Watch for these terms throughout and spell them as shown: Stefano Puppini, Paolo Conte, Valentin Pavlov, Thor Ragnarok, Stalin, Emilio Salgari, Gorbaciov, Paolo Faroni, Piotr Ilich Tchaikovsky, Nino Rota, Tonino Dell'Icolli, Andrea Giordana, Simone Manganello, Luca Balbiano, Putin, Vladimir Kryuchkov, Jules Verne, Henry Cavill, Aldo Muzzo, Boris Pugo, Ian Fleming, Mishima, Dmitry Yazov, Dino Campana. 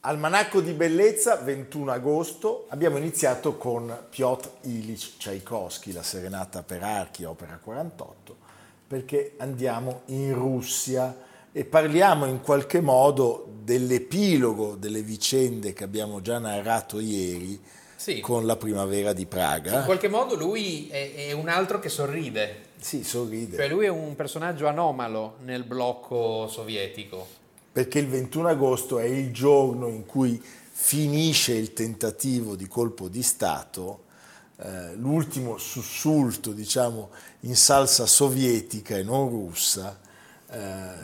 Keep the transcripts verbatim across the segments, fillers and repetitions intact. Almanacco di Bellezza, ventuno agosto, abbiamo iniziato con Piotr Ilich Tchaikovsky, la serenata per archi, opera quarantotto, perché andiamo in Russia e parliamo in qualche modo dell'epilogo delle vicende che abbiamo già narrato ieri, sì, con la Primavera di Praga. In qualche modo lui è, è un altro che sorride. Sì, sorride. Cioè lui è un personaggio anomalo nel blocco sovietico. Perché il ventuno agosto è il giorno in cui finisce il tentativo di colpo di Stato, eh, l'ultimo sussulto, diciamo, in salsa sovietica e non russa. Eh.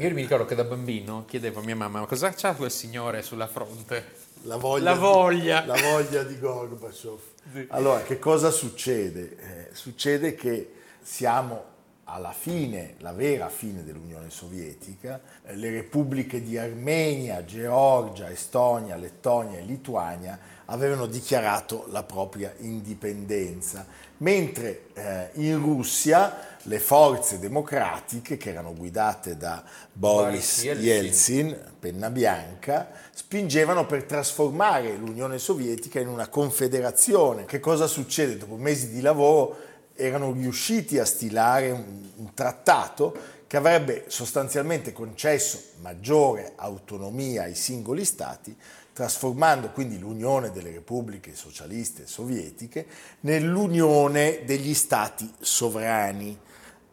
Io mi ricordo che da bambino chiedevo a mia mamma: ma cosa c'ha quel signore sulla fronte? La voglia, la voglia. Di, la voglia di Gorbaciov. Allora, che cosa succede? Eh, succede che siamo alla fine, la vera fine dell'Unione Sovietica, le repubbliche di Armenia, Georgia, Estonia, Lettonia e Lituania avevano dichiarato la propria indipendenza, mentre eh, in Russia le forze democratiche, che erano guidate da Boris Yeltsin, penna bianca, spingevano per trasformare l'Unione Sovietica in una confederazione. Che cosa succede? Dopo mesi di lavoro erano riusciti a stilare un, un trattato che avrebbe sostanzialmente concesso maggiore autonomia ai singoli stati, trasformando quindi l'Unione delle Repubbliche Socialiste Sovietiche nell'Unione degli Stati Sovrani.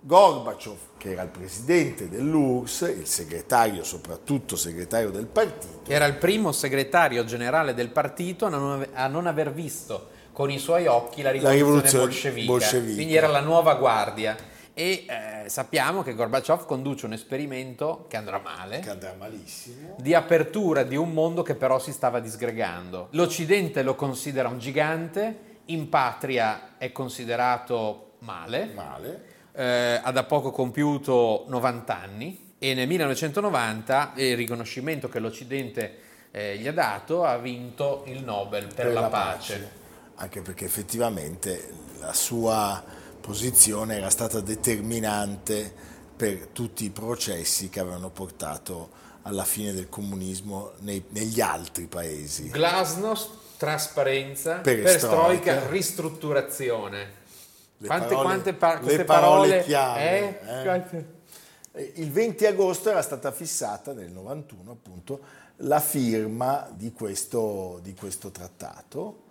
Gorbaciov, che era il presidente dell'U R S S, il segretario, soprattutto segretario del partito, era il primo segretario generale del partito a non aver, a non aver visto con i suoi occhi la rivoluzione, la rivoluzione bolscevica. bolscevica, quindi era la nuova guardia. E eh, sappiamo che Gorbaciov conduce un esperimento che andrà male, che andrà malissimo, di apertura di un mondo che però si stava disgregando. L'Occidente lo considera un gigante, in patria è considerato male, male. Eh, ha da poco compiuto novanta anni e nel millenovecentonovanta il riconoscimento che l'Occidente eh, gli ha dato, ha vinto il Nobel per, per la, la pace. pace. Anche perché effettivamente la sua posizione era stata determinante per tutti i processi che avevano portato alla fine del comunismo nei, negli altri paesi. Glasnost, trasparenza, perestroica, perestroica ristrutturazione. Le quante, parole, quante par- queste le parole, parole chiave. Eh? Eh? Il venti agosto era stata fissata, nel novantuno appunto, la firma di questo, di questo trattato.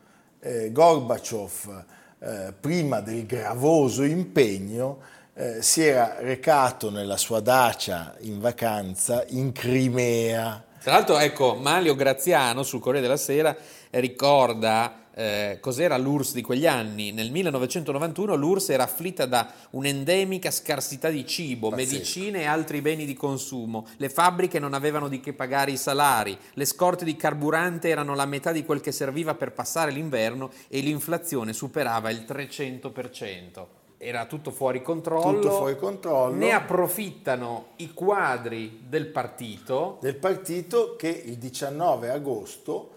Eh, Gorbaciov, eh, prima del gravoso impegno, eh, si era recato nella sua dacia in vacanza in Crimea. Tra l'altro, ecco, Manlio Graziano sul Corriere della Sera ricorda eh, cos'era l'U R S S di quegli anni. Nel millenovecentonovantuno l'U R S S era afflitta da un'endemica scarsità di cibo, pazzesco, medicine e altri beni di consumo. Le fabbriche non avevano di che pagare i salari, le scorte di carburante erano la metà di quel che serviva per passare l'inverno e l'inflazione superava il trecento per cento. Era tutto fuori controllo, tutto fuori controllo. Ne approfittano i quadri del partito. Del partito che il diciannove agosto,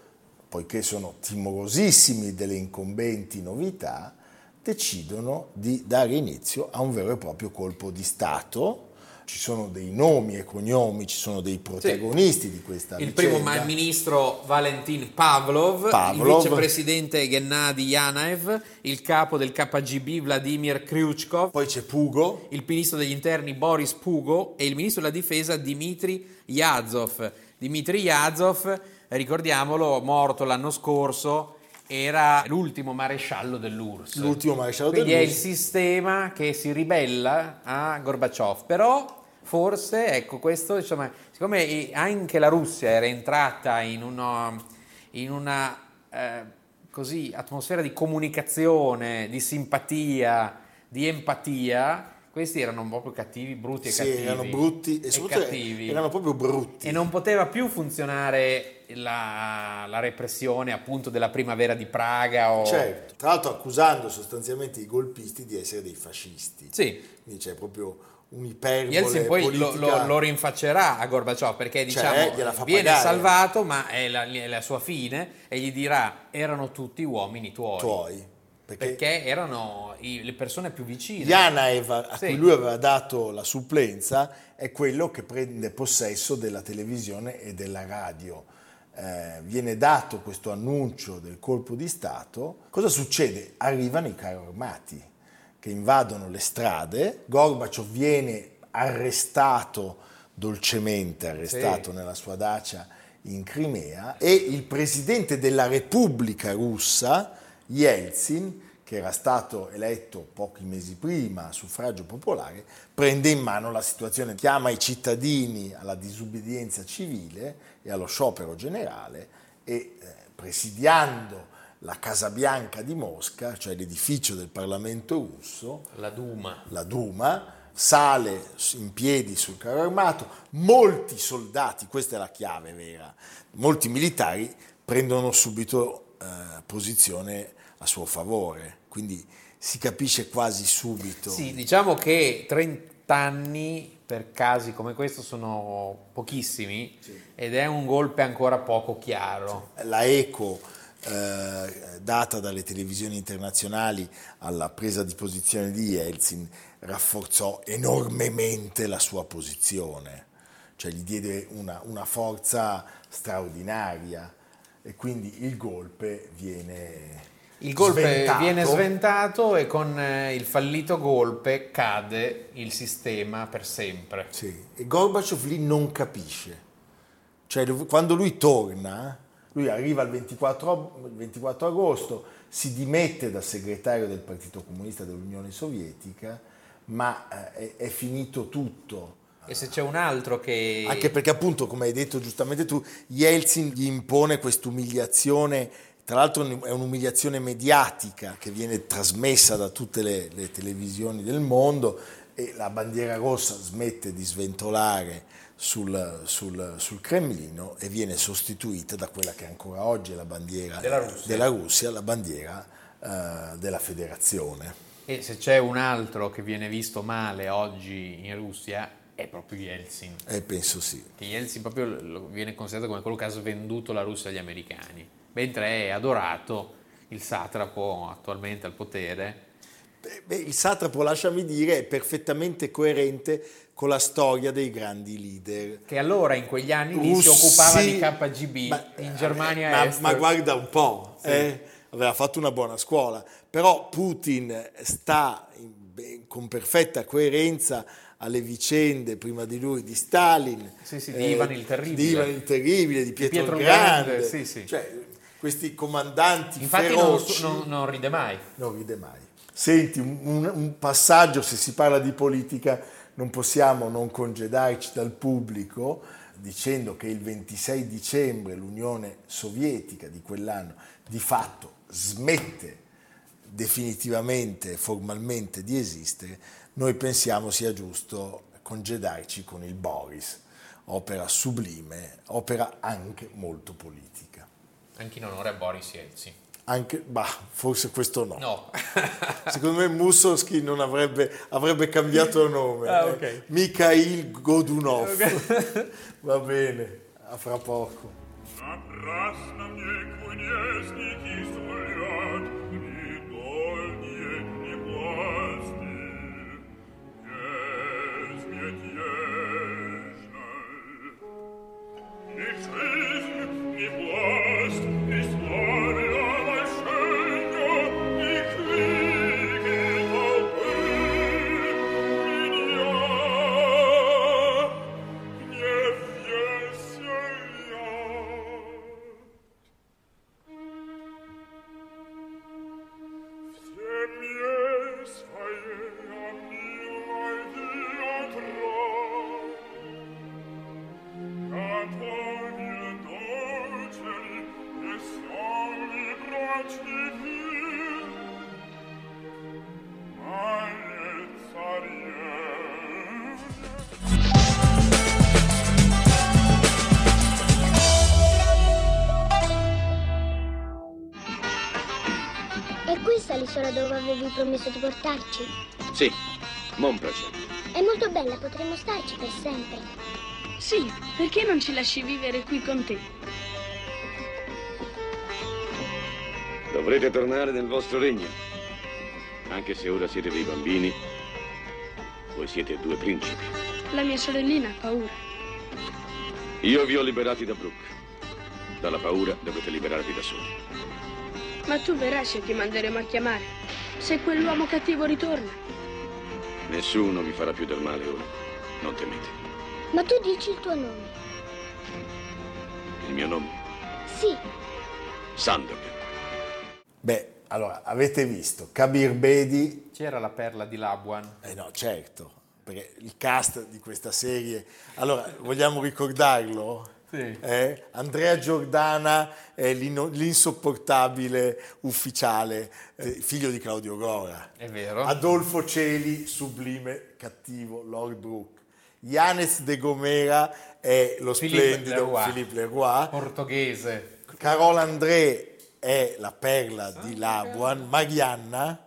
poiché sono timorosissimi delle incombenti novità, decidono di dare inizio a un vero e proprio colpo di Stato. Ci sono dei nomi e cognomi, ci sono dei protagonisti, sì, di questa il vicenda. Primo il ministro Valentin Pavlov, Pavlov, il vicepresidente Gennady Yanaev, il capo del K G B Vladimir Kryuchkov, poi c'è Pugo, il ministro degli interni Boris Pugo e il ministro della difesa Dmitry Yazov. Dmitry Yazov, ricordiamolo, morto l'anno scorso, era l'ultimo maresciallo dell'U R S S. L'ultimo maresciallo dell'U R S S. Quindi è il sistema che si ribella a Gorbaciov. Però forse, ecco, questo, insomma, siccome anche la Russia era entrata in una, in una eh, così atmosfera di comunicazione, di simpatia, di empatia, questi erano proprio cattivi, brutti e sì, cattivi. Sì, erano brutti e, e soprattutto cattivi. Erano proprio brutti. E non poteva più funzionare la, la repressione appunto della primavera di Praga. O... Certo, tra l'altro accusando sostanzialmente i golpisti di essere dei fascisti. Sì. Quindi c'è proprio un'iperbole Yeltsin poi politica. Lo, lo, lo rinfaccerà a Gorbaciov perché diciamo cioè, viene salvato ma è la, è la sua fine e gli dirà erano tutti uomini tuoi. Tuoi. Perché, perché erano i, le persone più vicine. Yanaev, a sì. cui lui aveva dato la supplenza, è quello che prende possesso della televisione e della radio. Eh, viene dato questo annuncio del colpo di Stato. Cosa succede? Arrivano i carri armati che invadono le strade. Gorbaciov viene arrestato, dolcemente arrestato sì. nella sua dacia in Crimea, e il presidente della Repubblica Russa, Yeltsin, che era stato eletto pochi mesi prima a suffragio popolare, prende in mano la situazione, chiama i cittadini alla disobbedienza civile e allo sciopero generale e eh, presidiando la Casa Bianca di Mosca, cioè l'edificio del Parlamento russo, la Duma, la Duma sale in piedi sul carro armato, molti soldati, questa è la chiave vera, molti militari prendono subito posizione a suo favore, quindi si capisce quasi subito. Sì, diciamo che trenta anni per casi come questo sono pochissimi sì. ed è un golpe ancora poco chiaro. Sì. La eco eh, data dalle televisioni internazionali alla presa di posizione di Yeltsin rafforzò enormemente la sua posizione, cioè gli diede una, una forza straordinaria. E quindi il golpe viene il golpe sventato. viene sventato e con il fallito golpe cade il sistema per sempre. Sì. E Gorbaciov lì non capisce. Cioè quando lui torna, lui arriva il ventiquattro agosto, si dimette da segretario del Partito Comunista dell'Unione Sovietica, ma è, è finito tutto. E se c'è un altro che... Anche perché appunto, come hai detto giustamente tu, Yeltsin gli impone quest'umiliazione, tra l'altro è un'umiliazione mediatica che viene trasmessa da tutte le, le televisioni del mondo e la bandiera rossa smette di sventolare sul, sul, sul Cremlino e viene sostituita da quella che ancora oggi è la bandiera della Russia, della Russia la bandiera uh, della Federazione. E se c'è un altro che viene visto male oggi in Russia... è proprio Yeltsin. Eh, penso sì. Che Yeltsin proprio lo viene considerato come quello che ha svenduto la Russia agli americani, mentre è adorato il satrapo attualmente al potere. Beh, beh, il satrapo, lasciami dire, è perfettamente coerente con la storia dei grandi leader. Che allora in quegli anni Russi, lì si occupava di K G B, ma, in Germania eh, ma, Est. Ma guarda un po', sì. eh, aveva fatto una buona scuola, però Putin sta in, con perfetta coerenza alle vicende prima di lui di Stalin, sì, sì, di, eh, Ivan il Terribile. di Ivan il Terribile, di Pietro, Pietro Grande, Grande sì, sì. Cioè, questi comandanti Infatti feroci. Non, non, non ride mai. Non ride mai. Senti, un, un passaggio, se si parla di politica, non possiamo non congedarci dal pubblico dicendo che il ventisei dicembre l'Unione Sovietica di quell'anno di fatto smette definitivamente, formalmente di esistere. Noi pensiamo sia giusto congedarci con il Boris, opera sublime, opera anche molto politica. Anche in onore a Boris Yeltsin. Anche, bah, forse questo no. No. Secondo me Mussorgsky non avrebbe, avrebbe cambiato nome. Ah, okay. eh. Mikhail Godunov. Okay. Va bene, a fra poco. avevi promesso di portarci? Sì, buon progetto. È molto bella, potremmo starci per sempre. Sì, perché non ci lasci vivere qui con te? Dovrete tornare nel vostro regno. Anche se ora siete dei bambini, voi siete due principi. La mia sorellina ha paura. Io vi ho liberati da Brooke. Dalla paura dovete liberarvi da soli. Ma tu verrai se ti manderemo a chiamare. Se quell'uomo cattivo ritorna. Nessuno vi farà più del male ora. Non temete. Ma tu dici il tuo nome. Il mio nome? Sì. Sandokan. Beh, allora, avete visto, Kabir Bedi... C'era la perla di Labuan? Eh no, certo, perché il cast di questa serie... Allora, vogliamo ricordarlo? Sì. Eh? Andrea Giordana è l'insopportabile ufficiale, eh, figlio di Claudio Gora. È vero. Adolfo Celi, sublime, cattivo, Lord Brooke. Yanez de Gomera è lo Philippe splendido Leroy. Philippe Leroy. Portoghese. Carola André... è la perla di Labuan, Marianna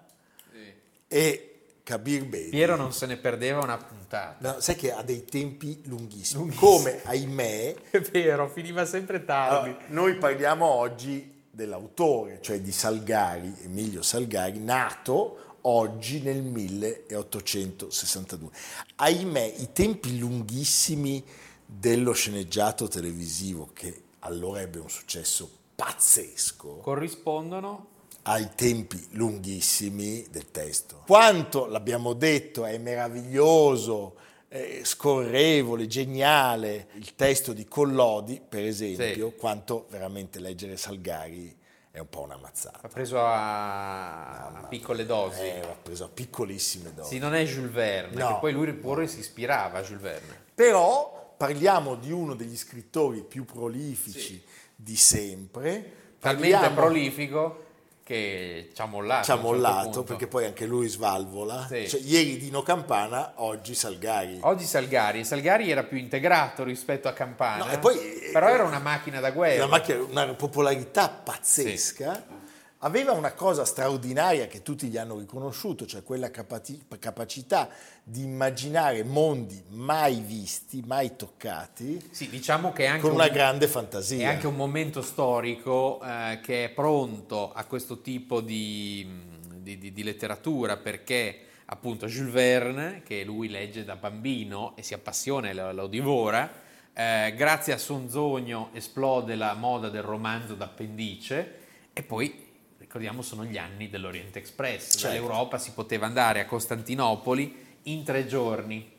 sì. E Kabir Bedi. Piero non se ne perdeva una puntata. No, sai che ha dei tempi lunghissimi, lunghissimi. Come ahimè... È vero, finiva sempre tardi. Allora, noi parliamo oggi dell'autore, cioè di Salgari, Emilio Salgari, nato oggi nel milleottocentosessantadue. Ahimè, i tempi lunghissimi dello sceneggiato televisivo, che allora ebbe un successo pazzesco, corrispondono ai tempi lunghissimi del testo. Quanto, l'abbiamo detto, è meraviglioso, eh, scorrevole, geniale il testo di Collodi, per esempio, sì. Quanto veramente leggere Salgari è un po' una mazzata. Ha preso a, no, a piccole dosi. Eh, ha preso a piccolissime dosi. Sì, non è Jules Verne, no, che poi lui pure no. Si ispirava a Jules Verne. Però parliamo di uno degli scrittori più prolifici, sì. Di sempre, talmente parliamo, prolifico che ci ha mollato, ci ha mollato certo, perché poi anche lui svalvola, sì. Cioè, ieri Dino Campana, oggi Salgari oggi Salgari Salgari era più integrato rispetto a Campana, no, e poi, però eh, era una macchina da guerra, una, macchina, una popolarità pazzesca, sì. Aveva una cosa straordinaria che tutti gli hanno riconosciuto, cioè quella capati, capacità di immaginare mondi mai visti, mai toccati, sì, diciamo che anche con una un, grande fantasia. È anche un momento storico eh, che è pronto a questo tipo di, di, di, di letteratura, perché appunto Jules Verne, che lui legge da bambino e si appassiona e lo, lo divora, eh, grazie a Sonzogno esplode la moda del romanzo d'appendice e poi... Ricordiamo, sono gli anni dell'Oriente Express. Certo. Dall'Europa si poteva andare a Costantinopoli in tre giorni.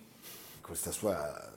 Questa sua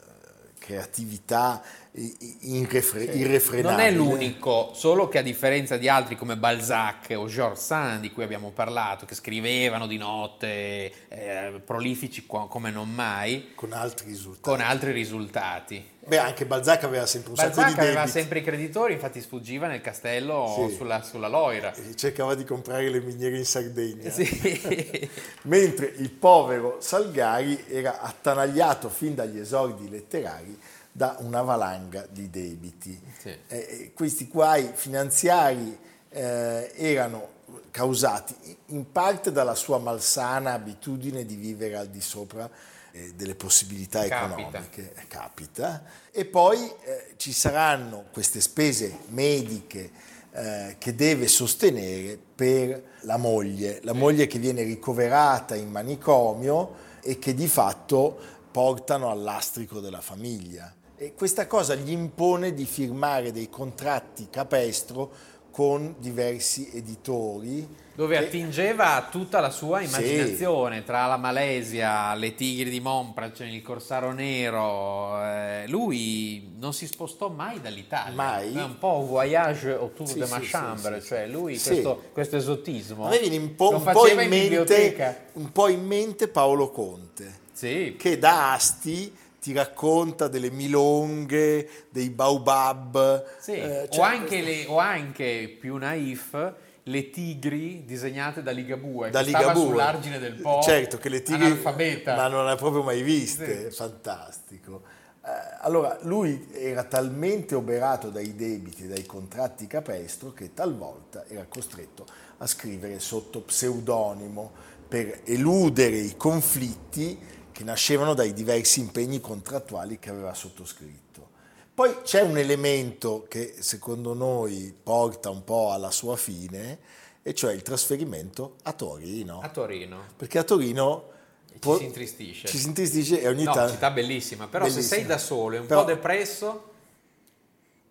creatività irrefre- irrefrenabile. Non è l'unico, solo che a differenza di altri come Balzac o George Sand, di cui abbiamo parlato, che scrivevano di notte, eh, prolifici come non mai, con altri risultati. Con altri risultati. Beh, anche Balzac aveva sempre un Balzac sacco di debiti. Balzac aveva sempre i creditori, infatti sfuggiva nel castello, sì. sulla, sulla Loira. E cercava di comprare le miniere in Sardegna. Sì. Mentre il povero Salgari era attanagliato fin dagli esordi letterari da una valanga di debiti. Sì. Eh, questi guai finanziari eh, erano causati in parte dalla sua malsana abitudine di vivere al di sopra eh, delle possibilità capita. economiche. Capita. E poi eh, ci saranno queste spese mediche eh, che deve sostenere per la moglie, la moglie che viene ricoverata in manicomio e che di fatto portano al lastrico della famiglia. E questa cosa gli impone di firmare dei contratti capestro con diversi editori. Dove che... attingeva a tutta la sua immaginazione, sì. Tra la Malesia, le Tigri di Monpracen, il Corsaro Nero. Eh, lui non si spostò mai dall'Italia. Mai. È un po' un voyage autour sì, de ma sì, chambre, sì, sì, cioè lui sì. questo, questo esotismo. A me viene un po', un po' in, in mente, un po' in mente Paolo Conte. Sì. Che da Asti ti racconta delle milonghe, dei baobab. Sì, eh, cioè o, anche le, o anche più naif le tigri disegnate da Ligabue, da che Ligabue. Stava sull'argine del Po, certo, che le tigri, analfabeta. Ma non le ha proprio mai viste, sì. Fantastico. Eh, allora, lui era talmente oberato dai debiti e dai contratti capestro che talvolta era costretto a scrivere sotto pseudonimo, per eludere i conflitti che nascevano dai diversi impegni contrattuali che aveva sottoscritto. Poi c'è un elemento che secondo noi porta un po' alla sua fine, e cioè il trasferimento a Torino. A Torino. Perché a Torino... Ci po- si intristisce. Ci si intristisce e ogni tanto... No, t- città bellissima, però bellissima. Se sei da solo e un però... po' depresso...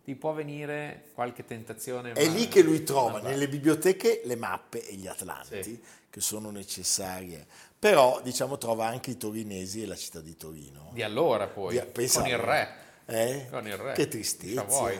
ti può venire qualche tentazione. È lì che lui trova nelle biblioteche le mappe e gli atlanti, sì, che sono necessarie, però diciamo trova anche i torinesi e la città di Torino di allora, poi di, pensavo, con il re eh? con il re che tristezza voi.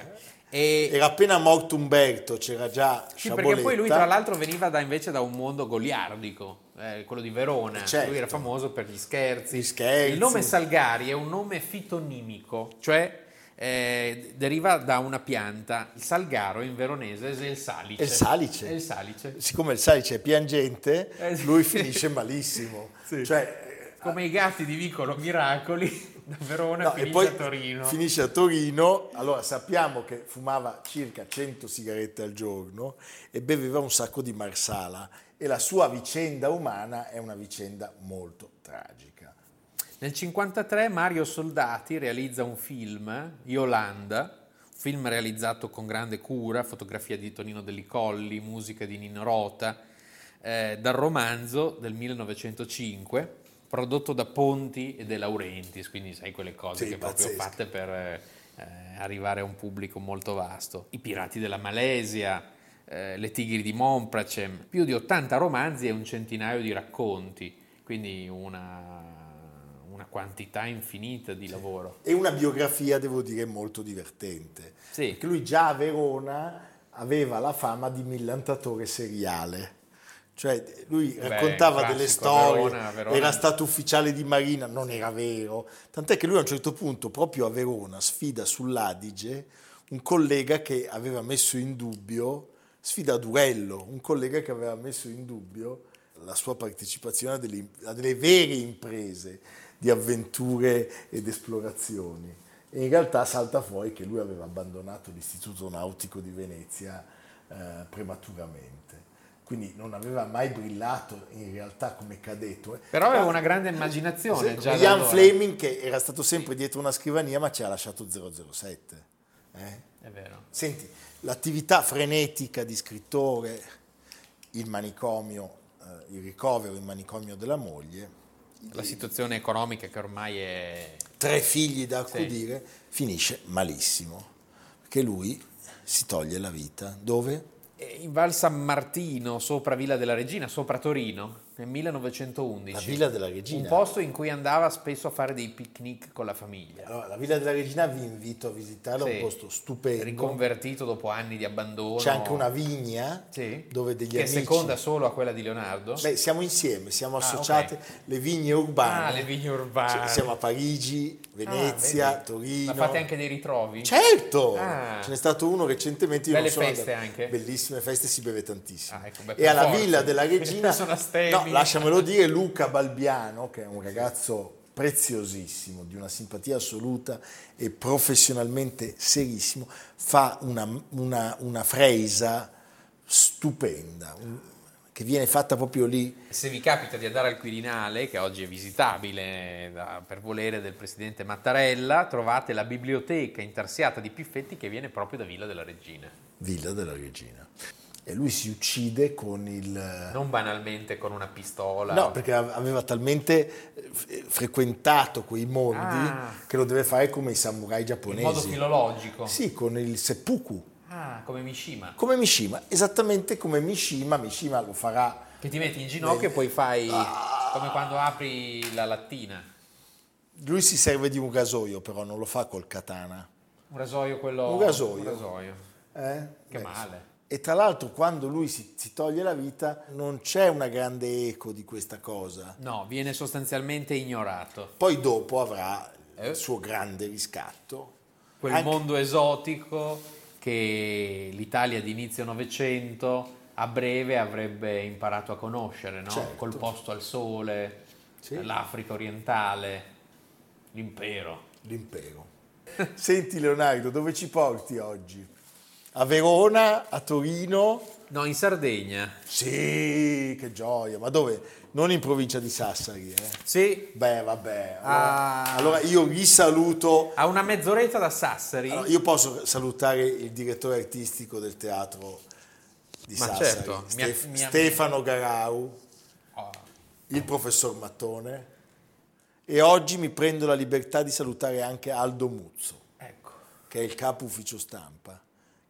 E... era appena morto Umberto, c'era già sì, Sciaboletta, perché poi lui tra l'altro veniva da, invece da un mondo goliardico, eh, quello di Verona, certo. Lui era famoso per gli scherzi. gli scherzi il nome Salgari è un nome fitonimico, cioè Eh, deriva da una pianta. Il salgaro in veronese è il salice. Il salice. È il salice. Siccome il salice è piangente, eh, sì. Lui finisce malissimo. Sì. Cioè, come i gatti di Vicolo Miracoli, da Verona no, finisce a Torino. Finisce a Torino. Allora sappiamo che fumava circa cento sigarette al giorno e beveva un sacco di marsala, e la sua vicenda umana è una vicenda molto tragica. Nel cinquantatré Mario Soldati realizza un film, Yolanda, un film realizzato con grande cura, fotografia di Tonino Dell'Icolli, musica di Nino Rota, eh, dal romanzo del millenovecentocinque, prodotto da Ponti e De Laurentiis, quindi sai quelle cose sì, che pazzesco. Proprio fatte per eh, arrivare a un pubblico molto vasto. I pirati della Malesia, eh, le tigri di Monpracem, più di ottanta romanzi e un centinaio di racconti, quindi una... una quantità infinita di lavoro. E una biografia, devo dire, molto divertente. Sì. Perché lui già a Verona aveva la fama di millantatore seriale. Cioè lui Beh, raccontava classico, delle storie, Verona, Verona. Era stato ufficiale di marina, non era vero. Tant'è che lui a un certo punto, proprio a Verona, sfida sull'Adige un collega che aveva messo in dubbio, sfida a duello, un collega che aveva messo in dubbio la sua partecipazione a delle, a delle vere imprese di avventure ed esplorazioni, e in realtà salta fuori che lui aveva abbandonato l'istituto nautico di Venezia eh, prematuramente, quindi non aveva mai brillato in realtà come cadetto, però aveva una grande immaginazione. Già Ian allora. Fleming, che era stato sempre dietro una scrivania, ma ci ha lasciato zero zero sette, eh? È vero. Senti, l'attività frenetica di scrittore, il manicomio, eh, il ricovero in manicomio della moglie, la situazione economica che ormai è... tre figli da accudire, sì. Finisce malissimo, perché lui si toglie la vita. Dove? In Val San Martino, sopra Villa della Regina, sopra Torino, nel millenovecentoundici. La Villa della Regina. Un posto in cui andava spesso a fare dei picnic con la famiglia. Allora, la Villa della Regina vi invito a visitarla, sì. Un posto stupendo. Riconvertito dopo anni di abbandono. C'è anche una vigna, sì. Dove degli che amici... Che seconda solo a quella di Leonardo? Beh, siamo insieme, siamo associate, ah, okay. Le vigne urbane. Ah, le vigne urbane. Cioè, siamo a Parigi, Venezia, ah, Torino. Ma fate anche dei ritrovi? Certo! Ah. Ce n'è stato uno recentemente. Io Belle non sono feste andato. Anche? Bellissimo. Feste si beve tantissimo, ah, ecco, beh, e alla forza. Villa della Regina no, lasciamelo dire, Luca Balbiano, che è un ragazzo preziosissimo, di una simpatia assoluta e professionalmente serissimo, fa una, una, una fresa stupenda un, che viene fatta proprio lì. Se vi capita di andare al Quirinale, che oggi è visitabile da, per volere del presidente Mattarella, trovate la biblioteca intarsiata di Piffetti, che viene proprio da Villa della Regina. Villa della Regina. E lui si uccide con il... Non banalmente con una pistola. No, perché aveva talmente frequentato quei mondi, ah, che lo deve fare come i samurai giapponesi. In modo filologico. Sì, con il seppuku. Ah, come Mishima. Come Mishima, esattamente come Mishima. Mishima lo farà... Che ti metti in ginocchio nel... e poi fai ah. come quando apri la lattina. Lui si serve di un rasoio, però non lo fa col katana. Un rasoio quello... Un rasoio. Un rasoio. Eh? Che Beh, male. E tra l'altro quando lui si, si toglie la vita non c'è una grande eco di questa cosa. No, viene sostanzialmente ignorato. Poi dopo avrà eh? il suo grande riscatto. Quel Anche... mondo esotico che l'Italia di inizio Novecento a breve avrebbe imparato a conoscere, no? Certo. Col posto al sole, sì. L'Africa orientale, l'impero. L'impero. Senti Leonardo, dove ci porti oggi? a Verona, a Torino. No, in Sardegna. Sì, che gioia. Ma dove? Non in provincia di Sassari, eh? Sì. Beh, vabbè. Allora, ah. allora io vi saluto. A una mezz'oretta da Sassari. Allora, io posso salutare il direttore artistico del teatro di Ma Sassari, certo. Stef- mia, mia, Stefano Garau, oh. il professor Mattone. E oggi mi prendo la libertà di salutare anche Aldo Muzzo, ecco, che è il capo ufficio stampa,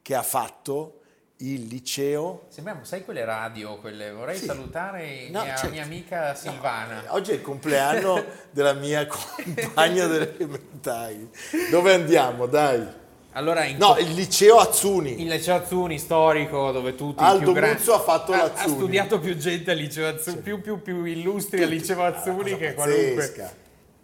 che ha fatto il liceo. Sembriamo, sai, quelle radio, quelle vorrei sì. salutare no, mia, certo. mia amica Silvana. No, oggi è il compleanno della mia compagna delle elementari. Dove andiamo, dai? Allora, in no, co- il liceo Azzuni. Il liceo Azzuni storico, dove tutti Aldo i più grandi ha fatto ha, ha studiato più gente al liceo Azzuni, sì. più, più, più illustri tutti. Al liceo Azzuni ah, che qualunque.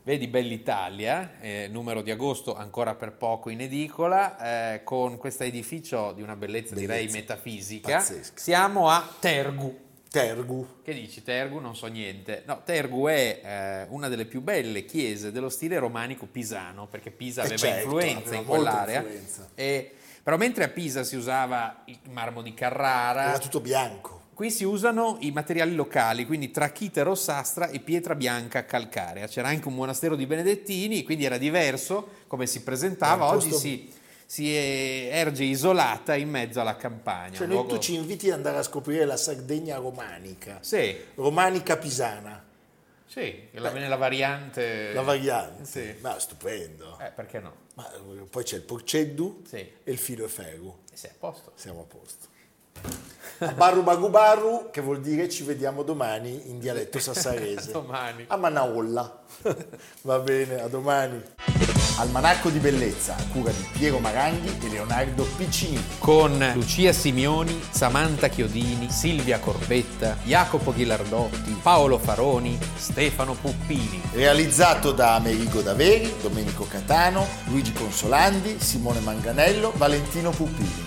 Vedi Bell'Italia, eh, numero di agosto, ancora per poco in edicola, eh, con questo edificio di una bellezza, bellezza. direi metafisica. Pazzesca. Siamo a Tergu. Tergu. Che dici? Tergu? Non so niente. No, Tergu è eh, una delle più belle chiese dello stile romanico pisano, perché Pisa aveva certo, influenza aveva in quell'area. Influenza. E, però mentre a Pisa si usava il marmo di Carrara... Era tutto bianco. Qui si usano i materiali locali, quindi trachite rossastra e pietra bianca calcarea. C'era anche un monastero di benedettini, quindi era diverso come si presentava. Oggi posto... si... si erge isolata in mezzo alla campagna. Cioè noi luogo... tu ci inviti ad andare a scoprire la Sardegna romanica, sì. romanica pisana. Sì, la, Beh, la variante... La variante, sì. ma stupendo. Eh, perché no? Ma poi c'è il Porceddu sì. e il Filo e Ferru. E sei a posto. Siamo a posto. A Barru Bagu Barru, che vuol dire ci vediamo domani in dialetto sassarese. Domani. A Manaolla. Va bene, a domani. Almanacco di bellezza a cura di Piero Maranghi e Leonardo Piccini, con Lucia Simioni, Samantha Chiodini, Silvia Corbetta, Jacopo Ghilardotti, Paolo Faroni, Stefano Puppini. Realizzato da Amerigo Daveri, Domenico Catano, Luigi Consolandi, Simone Manganello, Valentino Puppini.